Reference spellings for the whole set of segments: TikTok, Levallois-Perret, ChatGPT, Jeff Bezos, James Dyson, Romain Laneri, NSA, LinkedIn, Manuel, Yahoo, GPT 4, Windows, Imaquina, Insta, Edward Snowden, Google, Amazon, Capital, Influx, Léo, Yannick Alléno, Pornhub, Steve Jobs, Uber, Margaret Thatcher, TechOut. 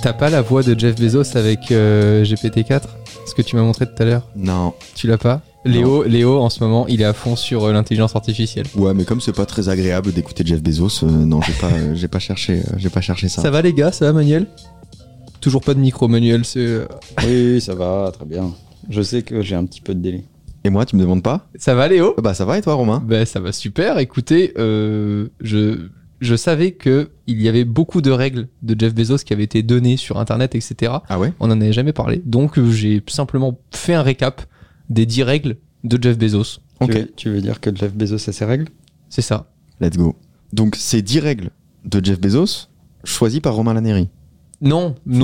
T'as pas la voix de Jeff Bezos avec GPT 4, ce que tu m'as montré tout à l'heure? Non. Tu l'as pas? Léo, en ce moment, il est à fond sur l'intelligence artificielle. Ouais, mais comme c'est pas très agréable d'écouter Jeff Bezos, non, j'ai pas cherché ça. Ça va les gars, ça va Manuel? Toujours pas de micro Manuel, c'est... Oui, ça va, très bien. Je sais que j'ai un petit peu de délai. Et moi, tu me demandes pas? Ça va Léo? Bah ça va, et toi Romain? Bah ça va super, écoutez, je savais que il y avait beaucoup de règles de Jeff Bezos qui avaient été données sur internet, etc. Ah ouais? On en avait jamais parlé, donc j'ai simplement fait un récap des 10 règles de Jeff Bezos. Ok. Tu veux dire que Jeff Bezos a ses règles? C'est ça. Let's go. Donc, ces 10 règles de Jeff Bezos, choisies par Romain Laneri. Non. C'est...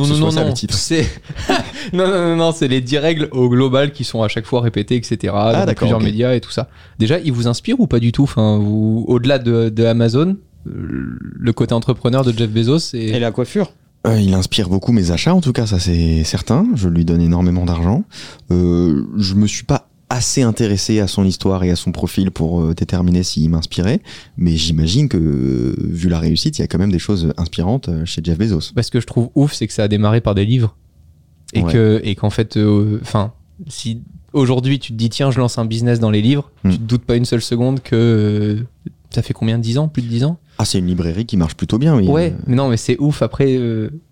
non, c'est les 10 règles au global qui sont à chaque fois répétées, etc. Ah, dans plusieurs médias et tout ça. Déjà, ils vous inspirent ou pas du tout? Enfin, au-delà de Amazon, le côté entrepreneur de Jeff Bezos et la coiffure. Il inspire beaucoup mes achats, en tout cas, ça c'est certain. Je lui donne énormément d'argent. Je me suis pas assez intéressé à son histoire et à son profil pour déterminer s'il m'inspirait, mais j'imagine que, vu la réussite, il y a quand même des choses inspirantes chez Jeff Bezos. Bah, ce que je trouve ouf, c'est que ça a démarré par des livres. Et qu'en fait, si aujourd'hui tu te dis, tiens, je lance un business dans les livres, tu te doutes pas une seule seconde que... ça fait combien, 10 ans? Plus de 10 ans? Ah, c'est une librairie qui marche plutôt bien, oui. Ouais, mais c'est ouf après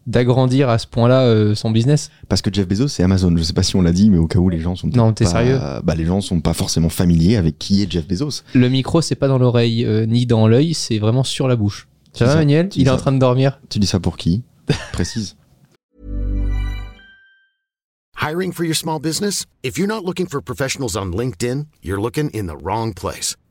d'agrandir à ce point-là son business. Parce que Jeff Bezos, c'est Amazon. Je sais pas si on l'a dit, mais au cas où les gens sont sérieux? Bah, les gens sont pas forcément familiers avec qui est Jeff Bezos. Le micro, c'est pas dans l'oreille ni dans l'œil, c'est vraiment sur la bouche. Ça va, Manuel? Il est en train de dormir. Tu dis ça pour qui? Précise. Hiring for your small business? If you're not looking for professionals on LinkedIn, you're looking in the wrong place.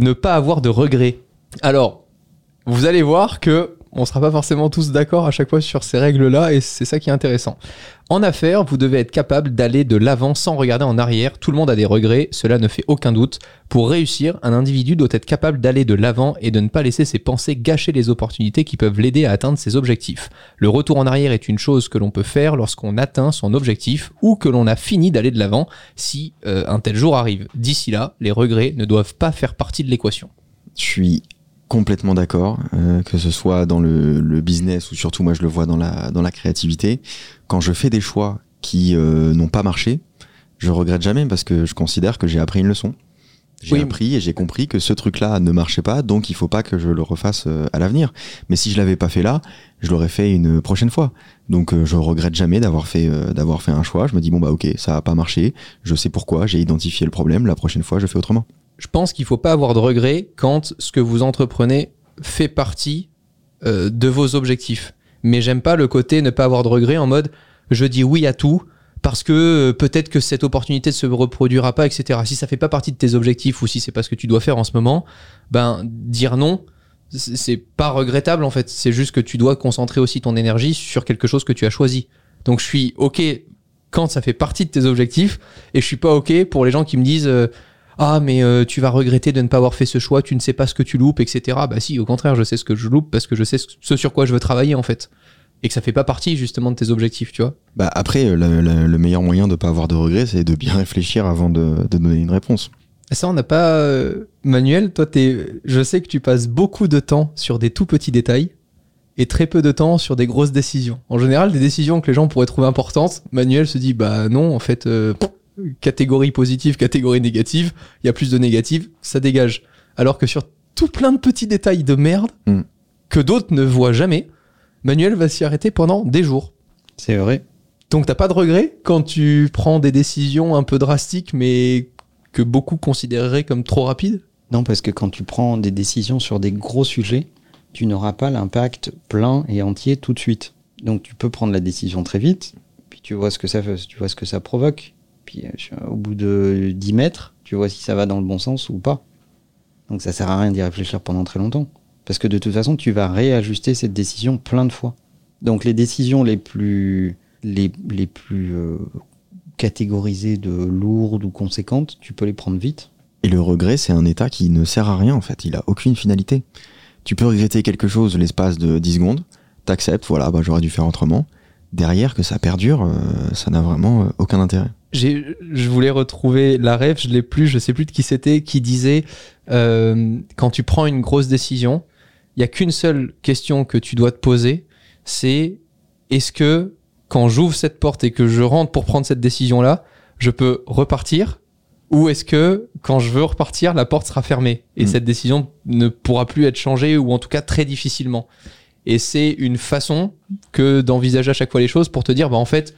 Ne pas avoir de regrets. Alors, vous allez voir que on sera pas forcément tous d'accord à chaque fois sur ces règles-là, et c'est ça qui est intéressant. En affaires, vous devez être capable d'aller de l'avant sans regarder en arrière. Tout le monde a des regrets, cela ne fait aucun doute. Pour réussir, un individu doit être capable d'aller de l'avant et de ne pas laisser ses pensées gâcher les opportunités qui peuvent l'aider à atteindre ses objectifs. Le retour en arrière est une chose que l'on peut faire lorsqu'on atteint son objectif ou que l'on a fini d'aller de l'avant si un tel jour arrive. D'ici là, les regrets ne doivent pas faire partie de l'équation. Je suis complètement d'accord, que ce soit dans le business ou surtout moi je le vois dans la créativité. Quand je fais des choix qui n'ont pas marché, je regrette jamais parce que je considère que j'ai appris une leçon. J'ai appris et j'ai compris que ce truc-là ne marchait pas, donc il faut pas que je le refasse à l'avenir. Mais si je l'avais pas fait là, je l'aurais fait une prochaine fois. Donc je regrette jamais d'avoir fait un choix. Je me dis bon bah ok, ça a pas marché, je sais pourquoi, j'ai identifié le problème, la prochaine fois je fais autrement. Je pense qu'il faut pas avoir de regrets quand ce que vous entreprenez fait partie de vos objectifs. Mais j'aime pas le côté ne pas avoir de regrets en mode je dis oui à tout parce que peut-être que cette opportunité ne se reproduira pas, etc. Si ça fait pas partie de tes objectifs ou si c'est pas ce que tu dois faire en ce moment, ben dire non, c'est pas regrettable en fait. C'est juste que tu dois concentrer aussi ton énergie sur quelque chose que tu as choisi. Donc je suis ok quand ça fait partie de tes objectifs et je suis pas ok pour les gens qui me disent ah mais tu vas regretter de ne pas avoir fait ce choix, tu ne sais pas ce que tu loupes, etc. Bah si, au contraire, je sais ce que je loupe parce que je sais ce sur quoi je veux travailler en fait. Et que ça fait pas partie justement de tes objectifs, tu vois. Bah après, le meilleur moyen de pas avoir de regrets, c'est de bien réfléchir avant de donner une réponse. Ça, on n'a pas... Manuel, toi, je sais que tu passes beaucoup de temps sur des tout petits détails et très peu de temps sur des grosses décisions. En général, des décisions que les gens pourraient trouver importantes, Manuel se dit, bah non, en fait... catégorie positive, catégorie négative, il y a plus de négatives, ça dégage. Alors que sur tout plein de petits détails de merde que d'autres ne voient jamais, Manuel va s'y arrêter pendant des jours. C'est vrai. Donc t'as pas de regret quand tu prends des décisions un peu drastiques mais que beaucoup considéreraient comme trop rapides? Non, parce que quand tu prends des décisions sur des gros sujets, tu n'auras pas l'impact plein et entier tout de suite. Donc tu peux prendre la décision très vite, puis tu vois ce que ça fait, tu vois ce que ça provoque. Puis au bout de 10 mètres, tu vois si ça va dans le bon sens ou pas. Donc ça sert à rien d'y réfléchir pendant très longtemps. Parce que de toute façon, tu vas réajuster cette décision plein de fois. Donc les décisions les plus catégorisées de lourdes ou conséquentes, tu peux les prendre vite. Et le regret, c'est un état qui ne sert à rien en fait, il a aucune finalité. Tu peux regretter quelque chose l'espace de 10 secondes, t'acceptes, voilà, bah, j'aurais dû faire autrement. Derrière, que ça perdure, ça n'a vraiment aucun intérêt. Je voulais retrouver la ref, je l'ai plus, je sais plus de qui c'était, qui disait quand tu prends une grosse décision, il n'y a qu'une seule question que tu dois te poser, c'est est-ce que quand j'ouvre cette porte et que je rentre pour prendre cette décision-là, je peux repartir, ou est-ce que quand je veux repartir, la porte sera fermée et cette décision ne pourra plus être changée, ou en tout cas très difficilement. Et c'est une façon que d'envisager à chaque fois les choses pour te dire, bah en fait,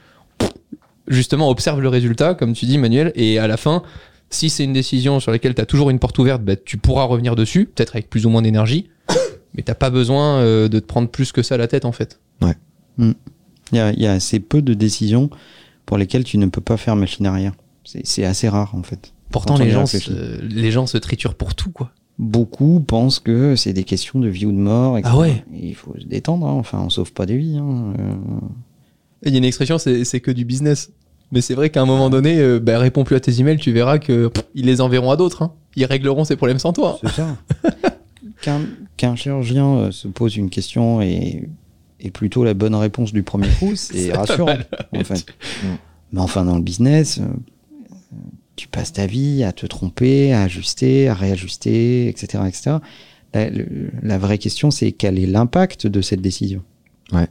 justement, observe le résultat, comme tu dis, Manuel, et à la fin, si c'est une décision sur laquelle tu as toujours une porte ouverte, bah, tu pourras revenir dessus, peut-être avec plus ou moins d'énergie, mais tu n'as pas besoin de te prendre plus que ça à la tête, en fait. Ouais. Il y a assez peu de décisions pour lesquelles tu ne peux pas faire machine arrière. C'est assez rare, en fait. Pourtant, les gens se triturent pour tout, quoi. Beaucoup pensent que c'est des questions de vie ou de mort. Etc. Ah ouais. Et il faut se détendre, hein. Enfin, on sauve pas des vies. Hein. Il y a une expression, c'est que du business. Mais c'est vrai qu'à un moment donné, réponds plus à tes emails, tu verras que ils les enverront à d'autres. Hein. Ils régleront ces problèmes sans toi. Hein. C'est ça. Qu'un chirurgien se pose une question et plutôt la bonne réponse du premier coup, c'est rassurant. En fait. Mais enfin, dans le business. Tu passes ta vie à te tromper, à ajuster, à réajuster, etc. etc. La vraie question, c'est quel est l'impact de cette décision ? Ouais.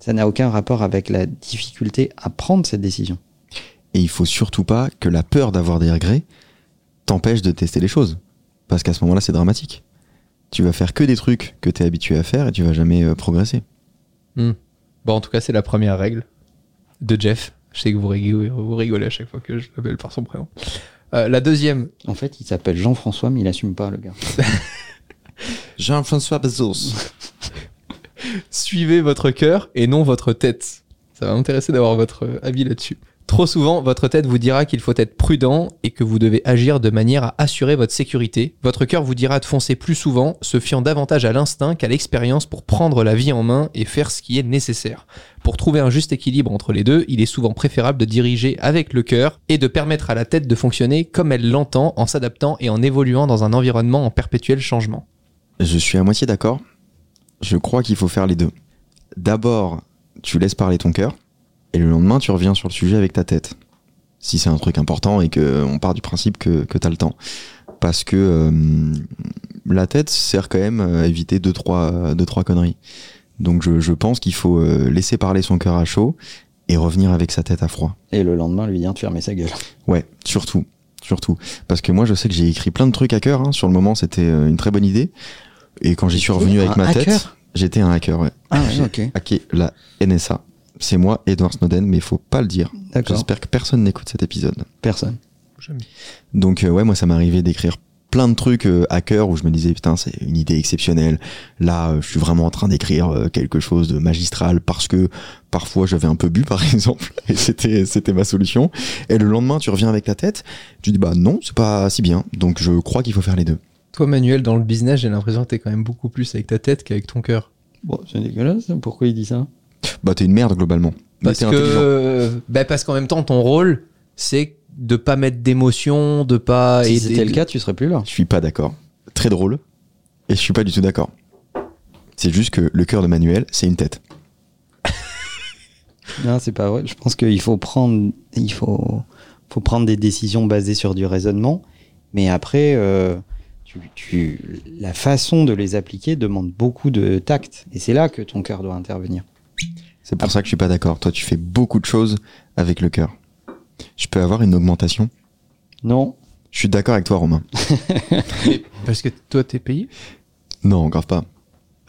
Ça n'a aucun rapport avec la difficulté à prendre cette décision. Et il ne faut surtout pas que la peur d'avoir des regrets t'empêche de tester les choses. Parce qu'à ce moment-là, c'est dramatique. Tu vas faire que des trucs que tu es habitué à faire et tu ne vas jamais progresser. Bon, en tout cas, c'est la première règle de Jeff. Je sais que vous rigolez à chaque fois que je l'appelle par son prénom. La deuxième. En fait, il s'appelle Jean-François, mais il n'assume pas, le gars. Jean-François Bezos. Suivez votre cœur et non votre tête. Ça va m'intéresser d'avoir votre avis là-dessus. Trop souvent, votre tête vous dira qu'il faut être prudent et que vous devez agir de manière à assurer votre sécurité. Votre cœur vous dira de foncer plus souvent, se fiant davantage à l'instinct qu'à l'expérience pour prendre la vie en main et faire ce qui est nécessaire. Pour trouver un juste équilibre entre les deux, il est souvent préférable de diriger avec le cœur et de permettre à la tête de fonctionner comme elle l'entend en s'adaptant et en évoluant dans un environnement en perpétuel changement. Je suis à moitié d'accord. Je crois qu'il faut faire les deux. D'abord, tu laisses parler ton cœur. Et le lendemain, tu reviens sur le sujet avec ta tête. Si c'est un truc important et qu'on part du principe que t'as le temps. Parce que la tête sert quand même à éviter 2-3 conneries. Donc je pense qu'il faut laisser parler son cœur à chaud et revenir avec sa tête à froid. Et le lendemain, lui dire de fermer sa gueule. Ouais, surtout. Parce que moi, je sais que j'ai écrit plein de trucs à cœur. Hein. Sur le moment, c'était une très bonne idée. Et quand j'y suis revenu avec ma tête, j'étais un hacker. Ouais. Ah, ouais, ok. Hacké la NSA. C'est moi, Edward Snowden, mais il faut pas le dire. D'accord. J'espère que personne n'écoute cet épisode. Personne. Jamais. Donc ouais, moi ça m'est arrivé d'écrire plein de trucs hackers où je me disais putain c'est une idée exceptionnelle. Là je suis vraiment en train d'écrire quelque chose de magistral parce que parfois j'avais un peu bu par exemple et c'était ma solution. Et le lendemain tu reviens avec ta tête, tu dis bah non c'est pas si bien. Donc je crois qu'il faut faire les deux. Toi Manuel dans le business j'ai l'impression que t'es quand même beaucoup plus avec ta tête qu'avec ton cœur. Bon c'est dégueulasse. Pourquoi il dit ça? Bah t'es une merde globalement. Parce qu'en même temps ton rôle c'est de pas mettre d'émotion, de pas. Si c'était le cas, tu serais plus là. Je suis pas d'accord. Très drôle. Et je suis pas du tout d'accord. C'est juste que le cœur de Manuel, c'est une tête. Non, c'est pas vrai. Je pense qu'il faut prendre, il faut prendre des décisions basées sur du raisonnement. Mais après, la façon de les appliquer demande beaucoup de tact. Et c'est là que ton cœur doit intervenir. C'est pour ça que je suis pas d'accord. Toi, tu fais beaucoup de choses avec le cœur. Je peux avoir une augmentation ? Non. Je suis d'accord avec toi, Romain. Parce que toi, t'es payé ? Non, grave pas.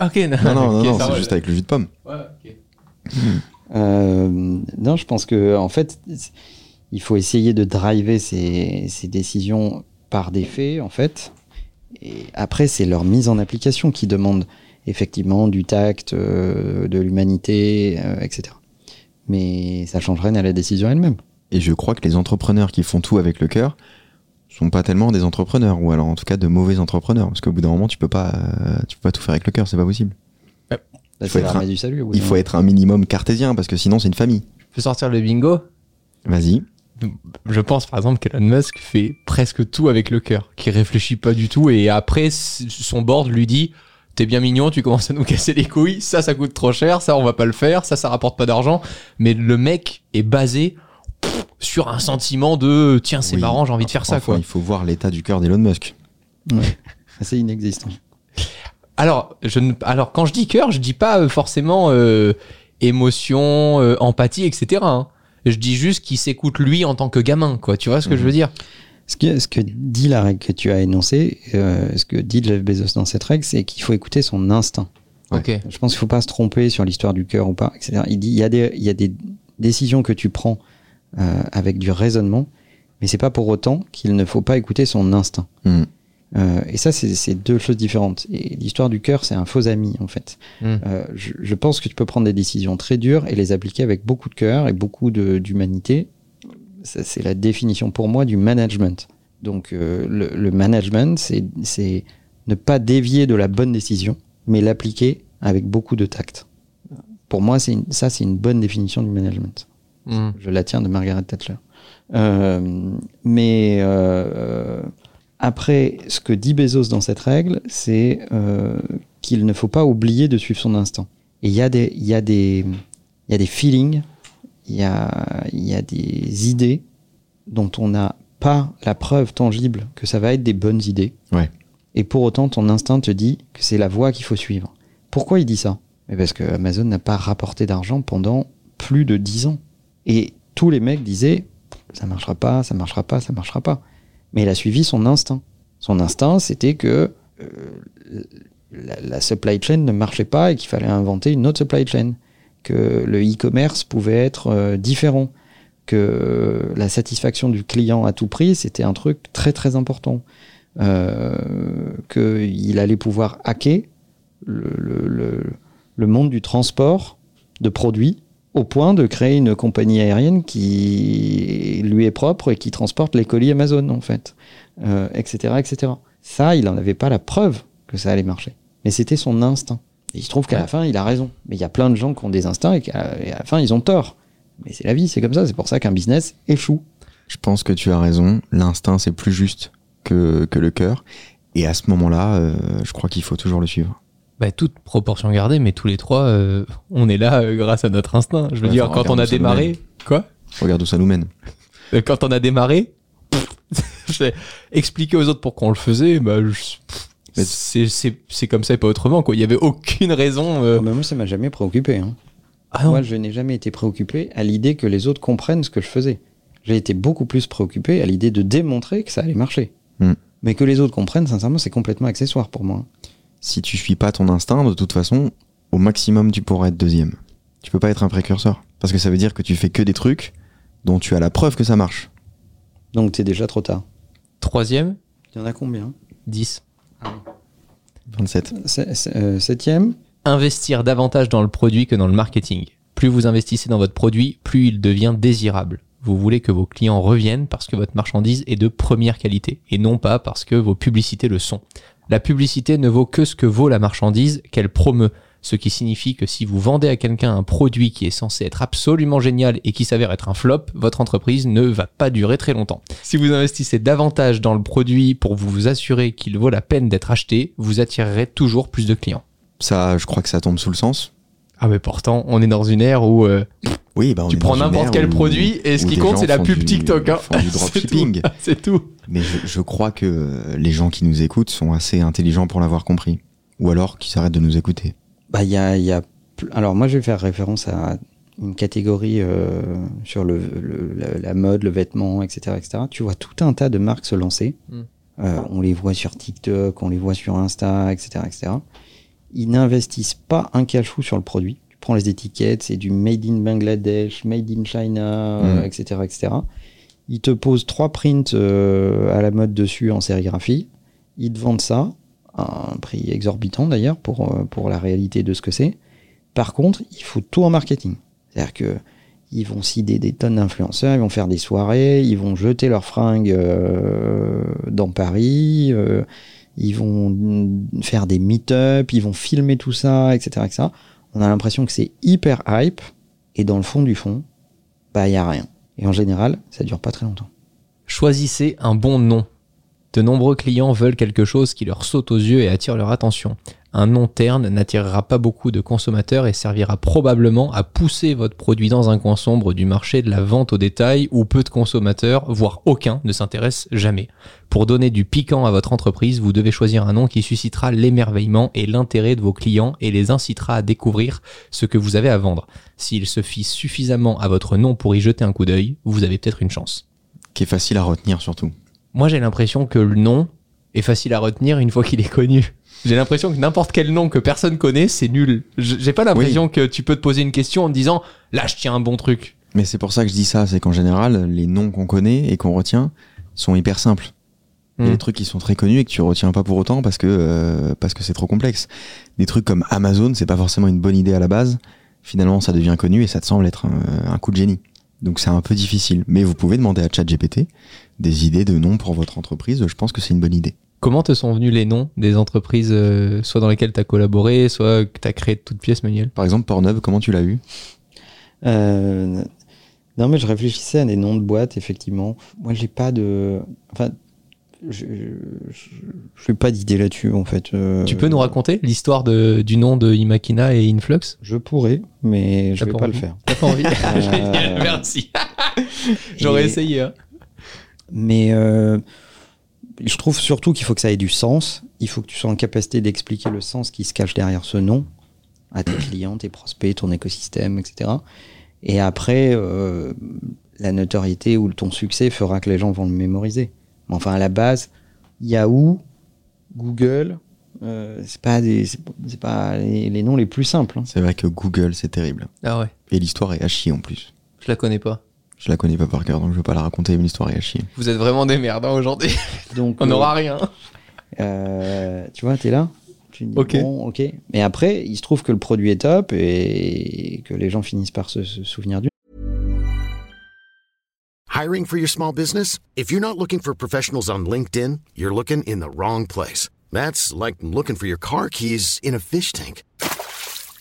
Ok, non, c'est juste avec le jus de pomme. Ouais, ok. Non, je pense que en fait, il faut essayer de driver ces décisions par des faits, en fait, Et après, c'est leur mise en application qui demande effectivement du tact, de l'humanité, etc. Mais ça change rien à la décision elle-même. Et je crois que les entrepreneurs qui font tout avec le cœur sont pas tellement des entrepreneurs, ou alors en tout cas de mauvais entrepreneurs, parce qu'au bout d'un moment, tu peux pas tout faire avec le cœur, c'est pas possible. Yep. Là, il faut être un minimum cartésien, parce que sinon c'est une famille. Je peux sortir le bingo ? Vas-y. Je pense par exemple qu'Elon Musk fait presque tout avec le cœur, qu'il réfléchit pas du tout, et après son board lui dit « T'es bien mignon, tu commences à nous casser les couilles, ça coûte trop cher, ça on va pas le faire, ça rapporte pas d'argent », mais le mec est basé sur un sentiment de « Tiens, c'est marrant, j'ai envie de faire ça ». Il faut voir l'état du cœur d'Elon Musk. Ouais. C'est inexistant. Alors, quand je dis cœur, je dis pas forcément émotion, empathie, etc. Hein. Je dis juste qu'il s'écoute lui en tant que gamin, quoi. Tu vois ce que je veux dire ? Ce que dit la règle que tu as énoncée, ce que dit Jeff Bezos dans cette règle, c'est qu'il faut écouter son instinct. Ouais. Okay. Je pense qu'il faut pas se tromper sur l'histoire du cœur ou pas, etc. Il dit il y a des décisions que tu prends avec du raisonnement, mais c'est pas pour autant qu'il ne faut pas écouter son instinct. Mmh. Et ça, c'est deux choses différentes. Et l'histoire du cœur, c'est un faux ami, en fait. Mmh. Je pense que tu peux prendre des décisions très dures et les appliquer avec beaucoup de cœur et beaucoup d'humanité. Ça, c'est la définition pour moi du management. Donc, le management, c'est ne pas dévier de la bonne décision, mais l'appliquer avec beaucoup de tact. Pour moi, c'est une bonne définition du management. Mmh. Je la tiens de Margaret Thatcher. Après, ce que dit Bezos dans cette règle, c'est qu'il ne faut pas oublier de suivre son instinct. Et il y a des feelings, il y a des idées dont on n'a pas la preuve tangible que ça va être des bonnes idées. Ouais. Et pour autant, ton instinct te dit que c'est la voie qu'il faut suivre. Pourquoi il dit ça ? Parce que Amazon n'a pas rapporté d'argent pendant plus de 10 ans. Et tous les mecs disaient « ça marchera pas, ça marchera pas, ça marchera pas ». Mais il a suivi son instinct. Son instinct, c'était que la supply chain ne marchait pas et qu'il fallait inventer une autre supply chain, que le e-commerce pouvait être différent, que la satisfaction du client à tout prix, c'était un truc très très important, qu'il allait pouvoir hacker le monde du transport de produits au point de créer une compagnie aérienne qui lui est propre et qui transporte les colis Amazon, en fait, etc., etc. Ça, il n'en avait pas la preuve que ça allait marcher. Mais c'était son instinct. Et il se trouve qu'à la fin, il a raison. Mais il y a plein de gens qui ont des instincts et à la fin, ils ont tort. Mais c'est la vie, c'est comme ça. C'est pour ça qu'un business échoue. Je pense que tu as raison. L'instinct, c'est plus juste que le cœur. Et à ce moment-là, je crois qu'il faut toujours le suivre. Bah, toute proportion gardée, mais tous les trois, on est là grâce à notre instinct. Je veux dire, quand on a démarré... Quoi ? Regarde où ça nous mène. Quand on a démarré, expliquer aux autres pourquoi on le faisait, c'est comme ça et pas autrement, quoi. Il n'y avait aucune raison... moi, ça m'a jamais préoccupé. Hein. Ah, moi, je n'ai jamais été préoccupé à l'idée que les autres comprennent ce que je faisais. J'ai été beaucoup plus préoccupé à l'idée de démontrer que ça allait marcher. Mm. Mais que les autres comprennent, sincèrement, c'est complètement accessoire pour moi. Si tu suis pas ton instinct, de toute façon, au maximum, tu pourras être deuxième. Tu peux pas être un précurseur. Parce que ça veut dire que tu fais que des trucs dont tu as la preuve que ça marche. Donc t'es déjà trop tard. Troisième ? Il y en a combien ? 10. Ah. 27. Septième ? Investir davantage dans le produit que dans le marketing. Plus vous investissez dans votre produit, plus il devient désirable. Vous voulez que vos clients reviennent parce que votre marchandise est de première qualité et non pas parce que vos publicités le sont. La publicité ne vaut que ce que vaut la marchandise qu'elle promeut, ce qui signifie que si vous vendez à quelqu'un un produit qui est censé être absolument génial et qui s'avère être un flop, votre entreprise ne va pas durer très longtemps. Si vous investissez davantage dans le produit pour vous assurer qu'il vaut la peine d'être acheté, vous attirerez toujours plus de clients. Ça, je crois que ça tombe sous le sens. Ah mais pourtant, on est dans une ère où tu prends n'importe quel produit et ce qui compte, c'est la pub TikTok. Hein. Du dropshipping. C'est tout. Mais je crois que les gens qui nous écoutent sont assez intelligents pour l'avoir compris. Ou alors qu'ils s'arrêtent de nous écouter. Alors moi, je vais faire référence à une catégorie sur la mode, le vêtement, etc., etc. Tu vois tout un tas de marques se lancer. Mm. On les voit sur TikTok, on les voit sur Insta, etc., etc. Ils n'investissent pas un cachou sur le produit. Tu prends les étiquettes, c'est du made in Bangladesh, made in China, etc., etc. Ils te posent 3 prints à la mode dessus en sérigraphie. ils te vendent ça, à un prix exorbitant d'ailleurs, pour la réalité de ce que c'est. Par contre, il faut tout en marketing. C'est-à-dire que ils vont cibler des tonnes d'influenceurs, ils vont faire des soirées, ils vont jeter leurs fringues dans Paris, ils vont faire des meet-up, ils vont filmer tout ça, etc., etc. On a l'impression que c'est hyper hype, et dans le fond du fond, bah, il n'y a rien. Et en général, ça ne dure pas très longtemps. Choisissez un bon nom. De nombreux clients veulent quelque chose qui leur saute aux yeux et attire leur attention. Un nom terne n'attirera pas beaucoup de consommateurs et servira probablement à pousser votre produit dans un coin sombre du marché de la vente au détail où peu de consommateurs, voire aucun, ne s'intéressent jamais. Pour donner du piquant à votre entreprise, vous devez choisir un nom qui suscitera l'émerveillement et l'intérêt de vos clients et les incitera à découvrir ce que vous avez à vendre. S'ils se fient suffisamment à votre nom pour y jeter un coup d'œil, vous avez peut-être une chance. Qui est facile à retenir surtout. Moi, j'ai l'impression que le nom est facile à retenir une fois qu'il est connu. J'ai l'impression que n'importe quel nom que personne connaît, c'est nul. J'ai pas l'impression que tu peux te poser une question en te disant « Là, je tiens un bon truc ». Mais c'est pour ça que je dis ça, c'est qu'en général, les noms qu'on connaît et qu'on retient sont hyper simples. Il y a des trucs qui sont très connus et que tu retiens pas pour autant parce que c'est trop complexe. Des trucs comme Amazon, c'est pas forcément une bonne idée à la base. Finalement, ça devient connu et ça te semble être un coup de génie. Donc c'est un peu difficile. Mais vous pouvez demander à ChatGPT des idées de noms pour votre entreprise. Je pense que c'est une bonne idée. Comment te sont venus les noms des entreprises, soit dans lesquelles tu as collaboré, soit que tu as créé de toutes pièces, Manuel ? Par exemple, Pornhub, comment tu l'as eu ? Non, mais je réfléchissais à des noms de boîtes, effectivement. Moi, j'ai pas de... Enfin, je n'ai pas d'idée là-dessus, en fait. Tu peux nous raconter l'histoire du nom de Imaquina et Influx ? Je pourrais, mais je ne vais pas le faire. T'as pas envie ? Génial, merci. J'aurais essayé. Hein. Mais... je trouve surtout qu'il faut que ça ait du sens. Il faut que tu sois en capacité d'expliquer le sens qui se cache derrière ce nom à tes clients, tes prospects, ton écosystème, etc. Et après, la notoriété ou ton succès fera que les gens vont le mémoriser. Mais enfin, à la base, Yahoo, Google, c'est pas les noms les plus simples. Hein. C'est vrai que Google, c'est terrible. Ah ouais. Et l'histoire est à chier en plus. Je la connais pas. Je la connais pas par cœur, donc je vais pas la raconter, mais l'histoire est à chier. Vous êtes vraiment des merdes, hein, aujourd'hui. Donc, on n'aura rien. Tu vois, t'es là. Tu dis, ok. Bon, ok. Mais après, il se trouve que le produit est top et que les gens finissent par se souvenir du. Hiring for your small business? If you're not looking for professionals on LinkedIn, you're looking in the wrong place. That's like looking for your car keys in a fish tank.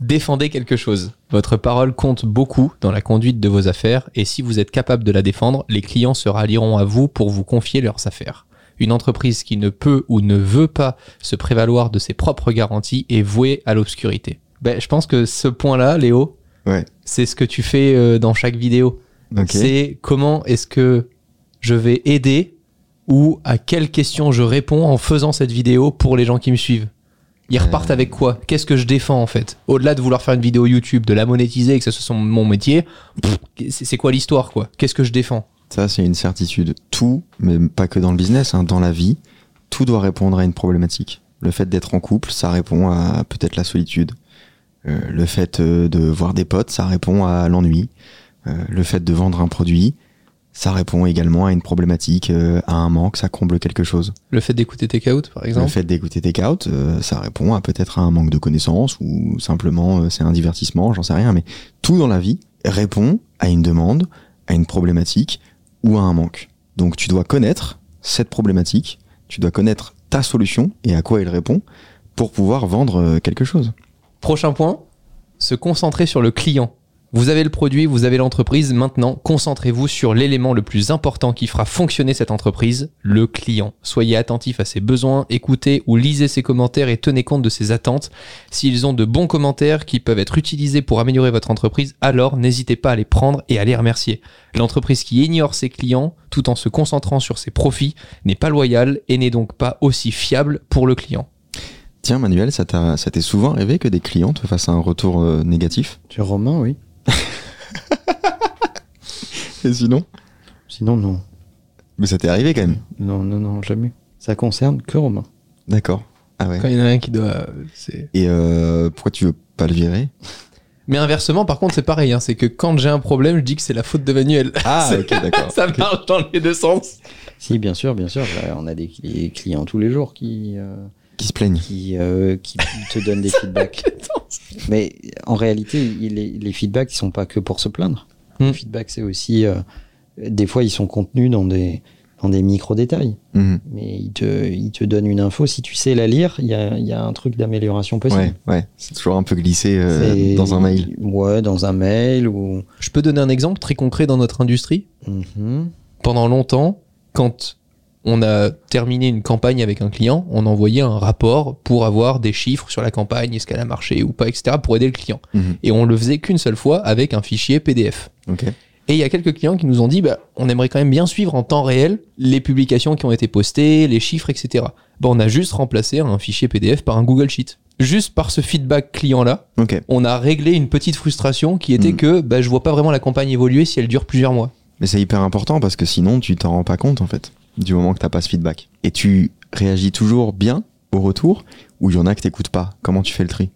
Défendez quelque chose. Votre parole compte beaucoup dans la conduite de vos affaires et si vous êtes capable de la défendre, les clients se rallieront à vous pour vous confier leurs affaires. Une entreprise qui ne peut ou ne veut pas se prévaloir de ses propres garanties est vouée à l'obscurité. Ben, je pense que ce point-là, Léo, ouais, c'est ce que tu fais dans chaque vidéo. Okay. C'est comment est-ce que je vais aider ou à quelles questions je réponds en faisant cette vidéo pour les gens qui me suivent. Ils repartent avec quoi ? Qu'est-ce que je défends en fait ? Au-delà de vouloir faire une vidéo YouTube, de la monétiser et que ça soit mon métier, c'est quoi l'histoire quoi ? Qu'est-ce que je défends ? Ça c'est une certitude. Tout, mais pas que dans le business, hein, dans la vie, tout doit répondre à une problématique. Le fait d'être en couple, ça répond à peut-être la solitude. Le fait de voir des potes, ça répond à l'ennui. Le fait de vendre un produit, ça répond également à une problématique, à un manque, ça comble quelque chose. Le fait d'écouter TechOut, par exemple ? Le fait d'écouter TechOut, ça répond à peut-être à un manque de connaissances ou simplement c'est un divertissement, j'en sais rien, mais tout dans la vie répond à une demande, à une problématique ou à un manque. Donc tu dois connaître cette problématique, tu dois connaître ta solution et à quoi elle répond pour pouvoir vendre quelque chose. Prochain point, se concentrer sur le client. Vous avez le produit, vous avez l'entreprise, maintenant concentrez-vous sur l'élément le plus important qui fera fonctionner cette entreprise, le client. Soyez attentif à ses besoins, écoutez ou lisez ses commentaires et tenez compte de ses attentes. S'ils ont de bons commentaires qui peuvent être utilisés pour améliorer votre entreprise, alors n'hésitez pas à les prendre et à les remercier. L'entreprise qui ignore ses clients tout en se concentrant sur ses profits n'est pas loyale et n'est donc pas aussi fiable pour le client. Tiens Manuel, ça t'est souvent arrivé que des clients te fassent un retour négatif ? Tu Romain, oui. Et sinon ? Sinon, non. Mais ça t'est arrivé quand même ? Non, jamais. Ça concerne que Romain. D'accord. Ah ouais. Quand il y en a un qui doit... C'est... Et pourquoi tu veux pas le virer ? Mais inversement, par contre, c'est pareil. Hein. C'est que quand j'ai un problème, je dis que c'est la faute de Manuel. Ah, ok, d'accord. Ça marche dans les deux sens. Si, bien sûr. Là, on a des clients tous les jours qui se plaignent. Qui te donnent des feedbacks. Mais en réalité, les feedbacks, ils ne sont pas que pour se plaindre. Les feedbacks, c'est aussi... des fois, ils sont contenus dans des micro-détails. Mais ils te donnent une info. Si tu sais la lire, il y a un truc d'amélioration possible. Ouais. C'est toujours un peu glissé dans un mail. Ouais, dans un mail. Ou... Je peux donner un exemple très concret dans notre industrie. Pendant longtemps, quand on a terminé une campagne avec un client, on envoyait un rapport pour avoir des chiffres sur la campagne, est-ce qu'elle a marché ou pas, etc., pour aider le client. Et on le faisait qu'une seule fois avec un fichier PDF. Ok. Et il y a quelques clients qui nous ont dit, on aimerait quand même bien suivre en temps réel les publications qui ont été postées, les chiffres, etc. On a juste remplacé un fichier PDF par un Google Sheet. Juste par ce feedback client-là, On a réglé une petite frustration qui était que je vois pas vraiment la campagne évoluer si elle dure plusieurs mois. Mais c'est hyper important parce que sinon, tu t'en rends pas compte en fait, du moment que t'as pas ce feedback. Et tu réagis toujours bien au retour ou il y en a que t'écoutes pas ? Comment tu fais le tri ?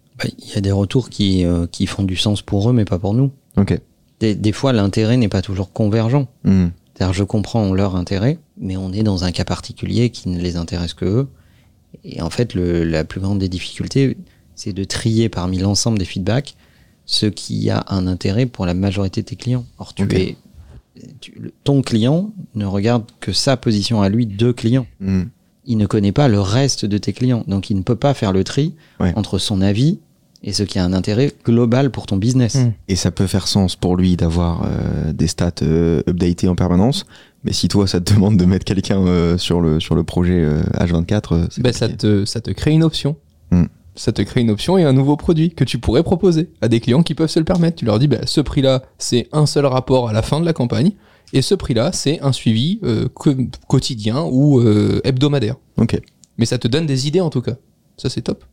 Y a des retours qui font du sens pour eux mais pas pour nous. Ok. Des fois, l'intérêt n'est pas toujours convergent. C'est-à-dire, je comprends leur intérêt, mais on est dans un cas particulier qui ne les intéresse que eux. Et en fait, la plus grande des difficultés, c'est de trier parmi l'ensemble des feedbacks ce qui a un intérêt pour la majorité de tes clients. Or, ton client ne regarde que sa position à lui de client. Il ne connaît pas le reste de tes clients. Donc, il ne peut pas faire le tri entre son avis et ce qui a un intérêt global pour ton business. Et ça peut faire sens pour lui d'avoir des stats updatées en permanence, mais si toi ça te demande de mettre quelqu'un sur le projet H24, c'est compliqué. ça te crée une option. Ça te crée une option et un nouveau produit que tu pourrais proposer à des clients qui peuvent se le permettre. Tu leur dis, ce prix-là, c'est un seul rapport à la fin de la campagne, et ce prix-là, c'est un suivi quotidien ou hebdomadaire. Ok. Mais ça te donne des idées en tout cas. Ça, c'est top.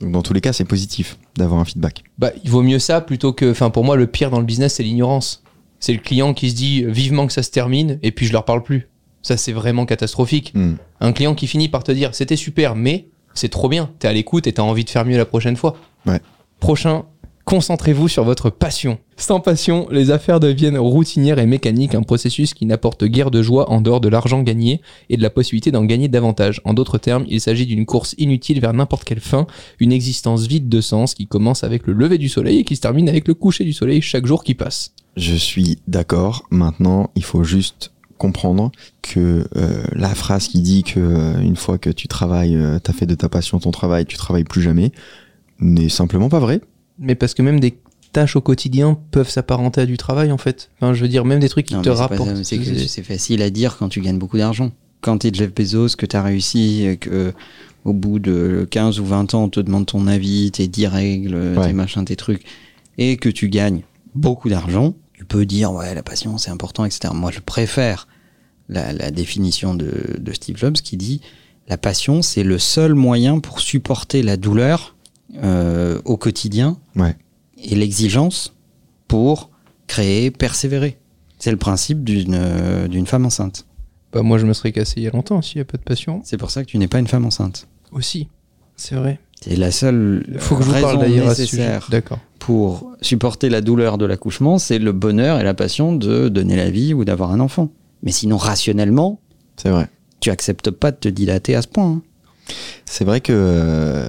Donc dans tous les cas, c'est positif d'avoir un feedback. Il vaut mieux ça plutôt que... Enfin, pour moi, le pire dans le business, c'est l'ignorance. C'est le client qui se dit vivement que ça se termine et puis je leur parle plus. Ça, c'est vraiment catastrophique. Un client qui finit par te dire c'était super, mais c'est trop bien. T'es à l'écoute et t'as envie de faire mieux la prochaine fois. Ouais. Prochain, concentrez-vous sur votre passion. Sans passion, les affaires deviennent routinières et mécaniques, un processus qui n'apporte guère de joie en dehors de l'argent gagné et de la possibilité d'en gagner davantage. En d'autres termes, il s'agit d'une course inutile vers n'importe quelle fin, une existence vide de sens qui commence avec le lever du soleil et qui se termine avec le coucher du soleil chaque jour qui passe. Je suis d'accord. Maintenant, il faut juste comprendre que la phrase qui dit que une fois que tu travailles, t'as fait de ta passion ton travail, tu travailles plus jamais, n'est simplement pas vrai. Mais parce que même des tâches au quotidien peuvent s'apparenter à du travail en fait. Enfin, je veux dire, même des trucs qui te rapportent. C'est facile à dire quand tu gagnes beaucoup d'argent. Quand t'es Jeff Bezos, que t'as réussi, et que au bout de 15 ou 20 ans, on te demande ton avis, tes 10 règles, tes machins, tes trucs, et que tu gagnes beaucoup d'argent, tu peux dire la passion c'est important, etc. Moi je préfère la définition de Steve Jobs qui dit la passion c'est le seul moyen pour supporter la douleur au quotidien. Ouais. Et l'exigence pour créer, persévérer. C'est le principe d'une femme enceinte. Moi, je me serais cassé il y a longtemps s'il n'y a pas de passion. C'est pour ça que tu n'es pas une femme enceinte. Aussi, c'est vrai. C'est la seule raison nécessaire pour supporter la douleur de l'accouchement, c'est le bonheur et la passion de donner la vie ou d'avoir un enfant. Mais sinon, rationnellement, c'est vrai. Tu n'acceptes pas de te dilater à ce point. C'est vrai que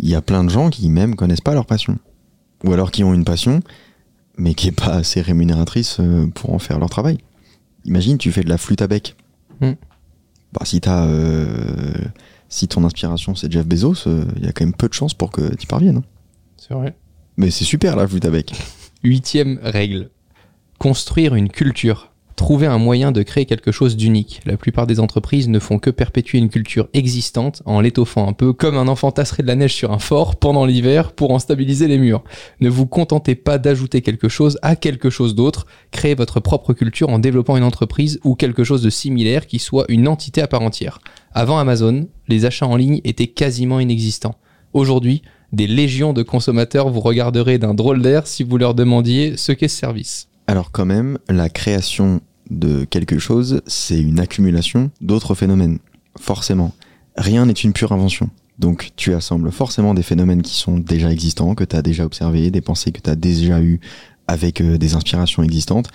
y a plein de gens qui même connaissent pas leur passion. Ou alors qui ont une passion, mais qui n'est pas assez rémunératrice pour en faire leur travail. Imagine, tu fais de la flûte à bec. Si ton inspiration c'est Jeff Bezos, il y a quand même peu de chances pour que tu parviennes. C'est vrai. Mais c'est super la flûte à bec. 8e règle. Construire une culture. Trouver un moyen de créer quelque chose d'unique. La plupart des entreprises ne font que perpétuer une culture existante en l'étoffant un peu, comme un enfant tasserait de la neige sur un fort pendant l'hiver pour en stabiliser les murs. Ne vous contentez pas d'ajouter quelque chose à quelque chose d'autre. Créez votre propre culture en développant une entreprise ou quelque chose de similaire qui soit une entité à part entière. Avant Amazon, les achats en ligne étaient quasiment inexistants. Aujourd'hui, des légions de consommateurs vous regarderaient d'un drôle d'air si vous leur demandiez ce qu'est ce service. Alors quand même, la création de quelque chose, c'est une accumulation d'autres phénomènes. Forcément. Rien n'est une pure invention. Donc, tu assembles forcément des phénomènes qui sont déjà existants, que tu as déjà observés, des pensées que tu as déjà eues avec des inspirations existantes,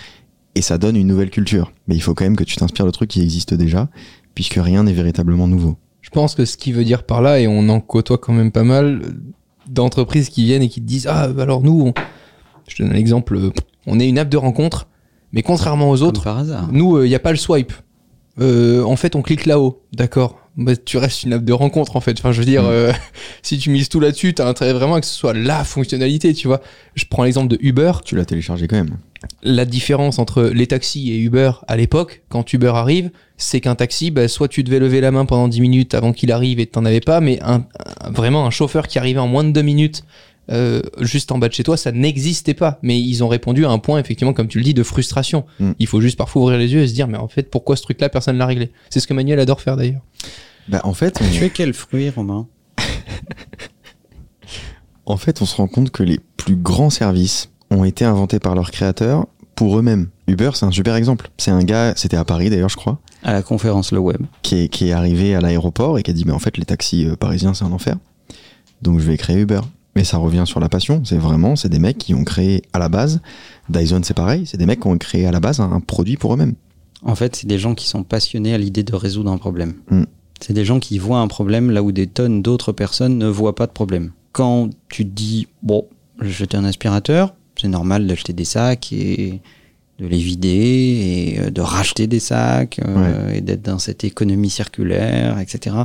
et ça donne une nouvelle culture. Mais il faut quand même que tu t'inspires de trucs qui existent déjà, puisque rien n'est véritablement nouveau. Je pense que ce qu'il veut dire par là, et on en côtoie quand même pas mal, d'entreprises qui viennent et qui te disent « Ah, alors nous, je te donne un exemple, on est une app de rencontre, mais contrairement aux autres, nous, il n'y a pas le swipe. En fait, on clique là-haut, d'accord ?» Bah, tu restes une app de rencontre en fait. Enfin, je veux dire, si tu mises tout là-dessus, t'as intérêt vraiment que ce soit la fonctionnalité, tu vois. Je prends l'exemple de Uber. Tu l'as téléchargé quand même. La différence entre les taxis et Uber à l'époque, quand Uber arrive, c'est qu'un taxi, bah, soit tu devais lever la main pendant 10 minutes avant qu'il arrive et t'en avais pas, mais vraiment un chauffeur qui arrivait en moins de 2 minutes juste en bas de chez toi, ça n'existait pas. Mais ils ont répondu à un point, effectivement, comme tu le dis, de frustration. Il faut juste parfois ouvrir les yeux et se dire, mais en fait, pourquoi ce truc-là, personne ne l'a réglé? C'est ce que Manuel adore faire d'ailleurs. Bah, en fait, tu es quel fruit, Romain? En fait, on se rend compte que les plus grands services ont été inventés par leurs créateurs pour eux-mêmes. Uber, c'est un super exemple. C'est un gars, c'était à Paris d'ailleurs, je crois. À la conférence Le Web. Qui est arrivé à l'aéroport et qui a dit, mais en fait, les taxis parisiens, c'est un enfer. Donc, je vais créer Uber. Mais ça revient sur la passion. C'est des mecs qui ont créé à la base. Dyson, c'est pareil. C'est des mecs qui ont créé à la base un produit pour eux-mêmes. En fait, c'est des gens qui sont passionnés à l'idée de résoudre un problème. C'est des gens qui voient un problème là où des tonnes d'autres personnes ne voient pas de problème. Quand tu te dis, bon, je vais jeter un aspirateur, c'est normal d'acheter des sacs et de les vider et de racheter des sacs et d'être dans cette économie circulaire, etc.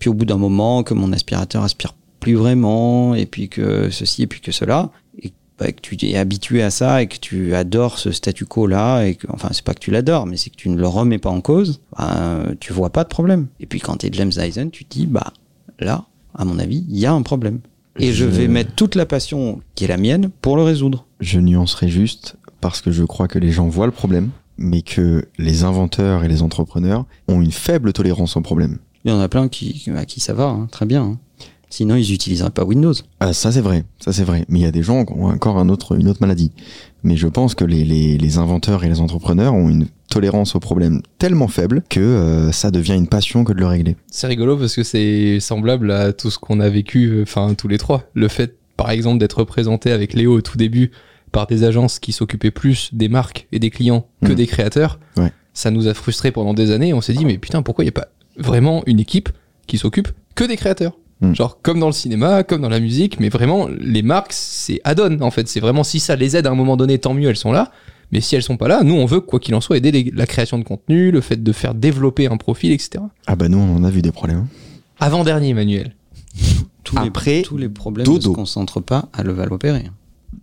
Puis au bout d'un moment, que mon aspirateur aspire plus vraiment, et puis que ceci, et puis que cela, et que tu es habitué à ça, et que tu adores ce statu quo-là, et que, enfin, c'est pas que tu l'adores, mais c'est que tu ne le remets pas en cause, tu vois pas de problème. Et puis quand t'es James Dyson, tu te dis, bah, là, à mon avis, il y a un problème. Et je vais mettre toute la passion qui est la mienne pour le résoudre. Je nuancerai juste, parce que je crois que les gens voient le problème, mais que les inventeurs et les entrepreneurs ont une faible tolérance au problème. Il y en a plein à qui ça va, hein, très bien, hein. Sinon, ils n'utiliseraient pas Windows. Ah, ça c'est vrai. Mais il y a des gens qui ont encore une autre maladie. Mais je pense que les inventeurs et les entrepreneurs ont une tolérance au problème tellement faible que ça devient une passion que de le régler. C'est rigolo parce que c'est semblable à tout ce qu'on a vécu, enfin tous les trois. Le fait, par exemple, d'être représenté avec Léo au tout début par des agences qui s'occupaient plus des marques et des clients que des créateurs, ça nous a frustrés pendant des années. On s'est dit, mais putain, pourquoi il n'y a pas vraiment une équipe qui s'occupe que des créateurs ? Genre comme dans le cinéma, comme dans la musique, mais vraiment les marques c'est add-on en fait, c'est vraiment si ça les aide à un moment donné tant mieux, elles sont là, mais si elles sont pas là, nous on veut quoi qu'il en soit aider la création de contenu, le fait de faire développer un profil, etc. Ah bah nous on en a vu des problèmes. Avant-dernier Manuel. Tous les problèmes ne se concentrent pas à Levallois-Perret.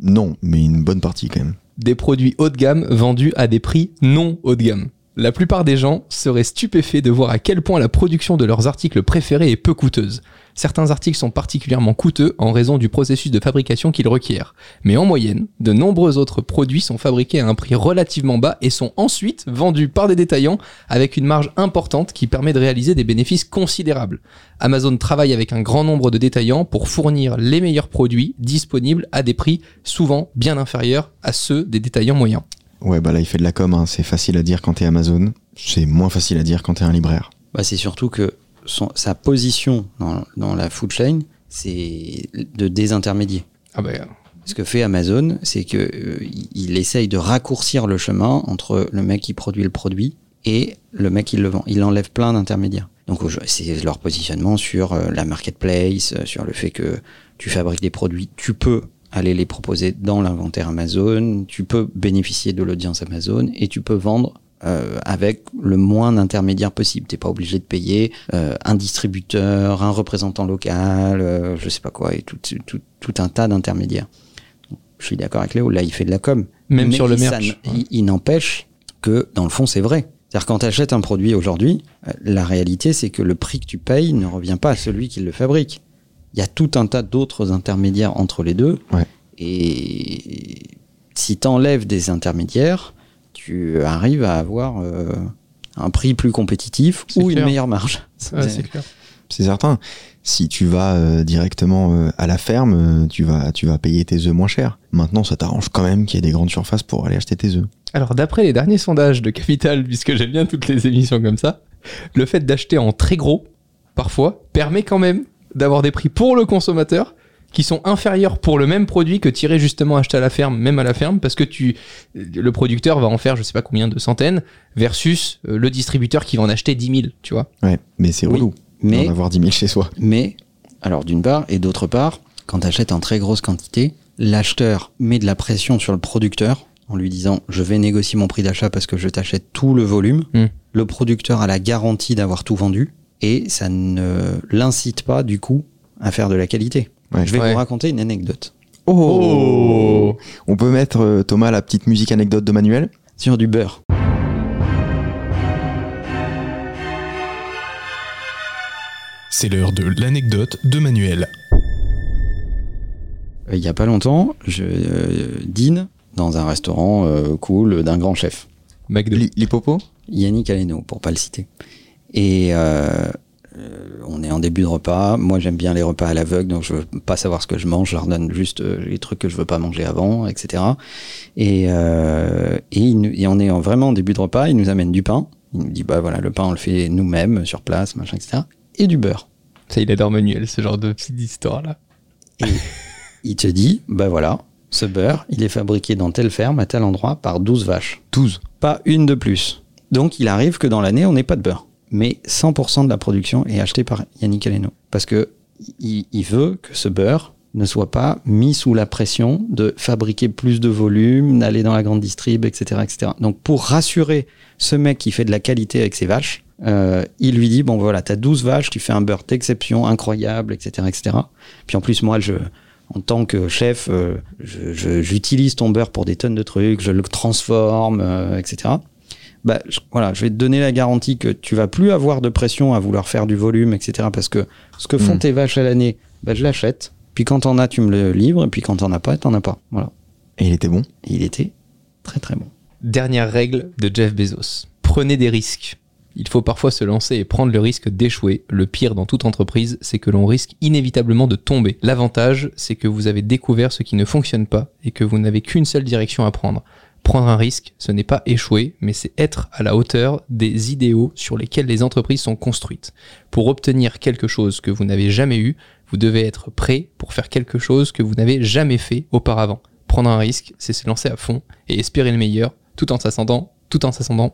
Non, mais une bonne partie quand même. Des produits haut de gamme vendus à des prix non haut de gamme. La plupart des gens seraient stupéfaits de voir à quel point la production de leurs articles préférés est peu coûteuse. Certains articles sont particulièrement coûteux en raison du processus de fabrication qu'ils requièrent. Mais en moyenne, de nombreux autres produits sont fabriqués à un prix relativement bas et sont ensuite vendus par des détaillants avec une marge importante qui permet de réaliser des bénéfices considérables. Amazon travaille avec un grand nombre de détaillants pour fournir les meilleurs produits disponibles à des prix souvent bien inférieurs à ceux des détaillants moyens. Ouais, bah là, il fait de la com, hein. C'est facile à dire quand t'es Amazon, c'est moins facile à dire quand t'es un libraire. Bah, c'est surtout que sa position dans la food chain, c'est de désintermédier. Ah bah. Ce que fait Amazon, c'est que il essaye de raccourcir le chemin entre le mec qui produit le produit et le mec qui le vend. Il enlève plein d'intermédiaires. Donc, c'est leur positionnement sur la marketplace, sur le fait que tu fabriques des produits, tu peux aller les proposer dans l'inventaire Amazon, tu peux bénéficier de l'audience Amazon et tu peux vendre avec le moins d'intermédiaires possible. T'es pas obligé de payer un distributeur, un représentant local, je sais pas quoi, et tout un tas d'intermédiaires. Donc, je suis d'accord avec Léo, là il fait de la com. Mais sur le merch. Il n'empêche que dans le fond c'est vrai. C'est-à-dire quand tu achètes un produit aujourd'hui, la réalité c'est que le prix que tu payes ne revient pas à celui qui le fabrique. Il y a tout un tas d'autres intermédiaires entre les deux. Ouais. Et si tu enlèves des intermédiaires, tu arrives à avoir un prix plus compétitif, c'est ou clair. Une meilleure marge. Ouais, c'est clair. c'est certain. Si tu vas directement à la ferme, tu vas payer tes œufs moins cher. Maintenant, ça t'arrange quand même qu'il y ait des grandes surfaces pour aller acheter tes œufs. Alors, d'après les derniers sondages de Capital, puisque j'aime bien toutes les émissions comme ça, le fait d'acheter en très gros, parfois, permet quand même d'avoir des prix pour le consommateur qui sont inférieurs pour le même produit que tirer justement acheter à la ferme, même à la ferme, parce que le producteur va en faire je sais pas combien de centaines, versus le distributeur qui va en acheter 10 000, tu vois. Ouais, mais c'est relou d'en avoir 10 000 chez soi. Mais, alors d'une part, et d'autre part, quand t'achètes en très grosse quantité, l'acheteur met de la pression sur le producteur en lui disant « je vais négocier mon prix d'achat parce que je t'achète tout le volume ». Le producteur a la garantie d'avoir tout vendu, et ça ne l'incite pas du coup à faire de la qualité. Ouais, je vais vous raconter une anecdote. Oh, on peut mettre, Thomas, la petite musique anecdote de Manuel sur du beurre. C'est l'heure de l'anecdote de Manuel. Il n'y a pas longtemps, je dîne dans un restaurant cool d'un grand chef. McDo. L'Hippopo ? Yannick Alléno, pour pas le citer. Et... on est en début de repas. Moi, j'aime bien les repas à l'aveugle, donc je veux pas savoir ce que je mange. Je leur donne juste les trucs que je veux pas manger avant, etc. Et on est vraiment en début de repas. Il nous amène du pain. Il nous dit, bah voilà, le pain, on le fait nous-mêmes, sur place, machin, etc. Et du beurre. Ça, il adore Manuel, ce genre de petite histoire-là. Et il te dit, bah voilà, ce beurre, il est fabriqué dans telle ferme, à tel endroit, par 12 vaches. 12. Pas une de plus. Donc, il arrive que dans l'année, on n'ait pas de beurre. Mais 100% de la production est achetée par Yannick Alléno. Parce que il veut que ce beurre ne soit pas mis sous la pression de fabriquer plus de volume, d'aller dans la grande distrib, etc., etc. Donc, pour rassurer ce mec qui fait de la qualité avec ses vaches, il lui dit, bon voilà, t'as 12 vaches, tu fais un beurre d'exception, incroyable, etc., etc. Puis en plus, moi, en tant que chef, j'utilise ton beurre pour des tonnes de trucs, je le transforme, etc., bah, je vais te donner la garantie que tu vas plus avoir de pression à vouloir faire du volume, etc. Parce que ce que font tes vaches à l'année, bah, je l'achète. Puis quand t'en as, tu me le livres. Et puis quand t'en as pas. Voilà. Et il était bon ? Il était très, très bon. Dernière règle de Jeff Bezos. Prenez des risques. Il faut parfois se lancer et prendre le risque d'échouer. Le pire dans toute entreprise, c'est que l'on risque inévitablement de tomber. L'avantage, c'est que vous avez découvert ce qui ne fonctionne pas et que vous n'avez qu'une seule direction à prendre. Prendre un risque, ce n'est pas échouer, mais c'est être à la hauteur des idéaux sur lesquels les entreprises sont construites. Pour obtenir quelque chose que vous n'avez jamais eu, vous devez être prêt pour faire quelque chose que vous n'avez jamais fait auparavant. Prendre un risque, c'est se lancer à fond et espérer le meilleur, tout en s'attendant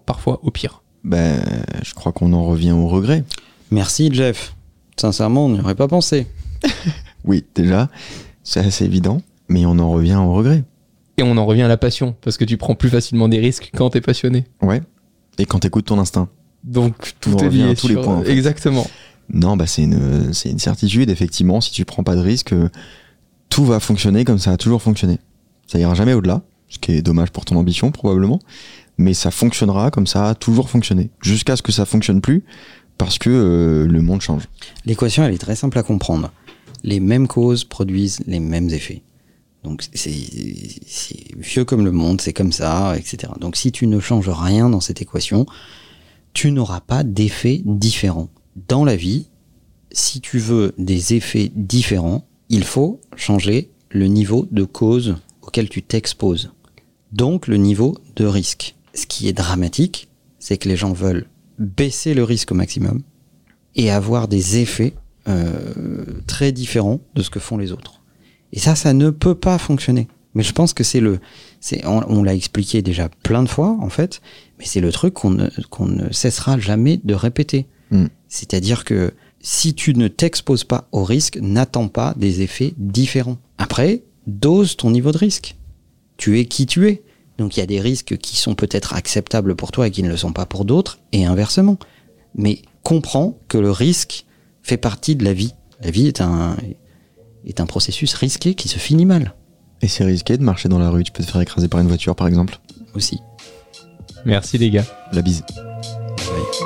parfois au pire. Ben, je crois qu'on en revient au regret. Merci Jeff. Sincèrement, on n'y aurait pas pensé. Oui, déjà, c'est assez évident, mais on en revient au regret. Et on en revient à la passion, parce que tu prends plus facilement des risques quand t'es passionné. Ouais, et quand t'écoutes ton instinct. Donc tout est lié à tous les points. En fait. Exactement. Non, bah c'est une certitude, effectivement, si tu prends pas de risques, tout va fonctionner comme ça a toujours fonctionné. Ça ira jamais au-delà, ce qui est dommage pour ton ambition probablement, mais ça fonctionnera comme ça a toujours fonctionné, jusqu'à ce que ça fonctionne plus, parce que le monde change. L'équation, elle est très simple à comprendre. Les mêmes causes produisent les mêmes effets. Donc c'est vieux comme le monde, c'est comme ça, etc. Donc si tu ne changes rien dans cette équation, tu n'auras pas d'effets différents. Dans la vie, si tu veux des effets différents, il faut changer le niveau de cause auquel tu t'exposes. Donc le niveau de risque. Ce qui est dramatique, c'est que les gens veulent baisser le risque au maximum et avoir des effets très différents de ce que font les autres. Et ça ne peut pas fonctionner. Mais je pense que on l'a expliqué déjà plein de fois, en fait, mais c'est le truc qu'on ne cessera jamais de répéter. C'est-à-dire que si tu ne t'exposes pas au risque, n'attends pas des effets différents. Après, dose ton niveau de risque. Tu es qui tu es. Donc il y a des risques qui sont peut-être acceptables pour toi et qui ne le sont pas pour d'autres, et inversement. Mais comprends que le risque fait partie de la vie. La vie est un processus risqué qui se finit mal. Et c'est risqué de marcher dans la rue, tu peux te faire écraser par une voiture par exemple. Aussi. Merci les gars. La bise. Oui.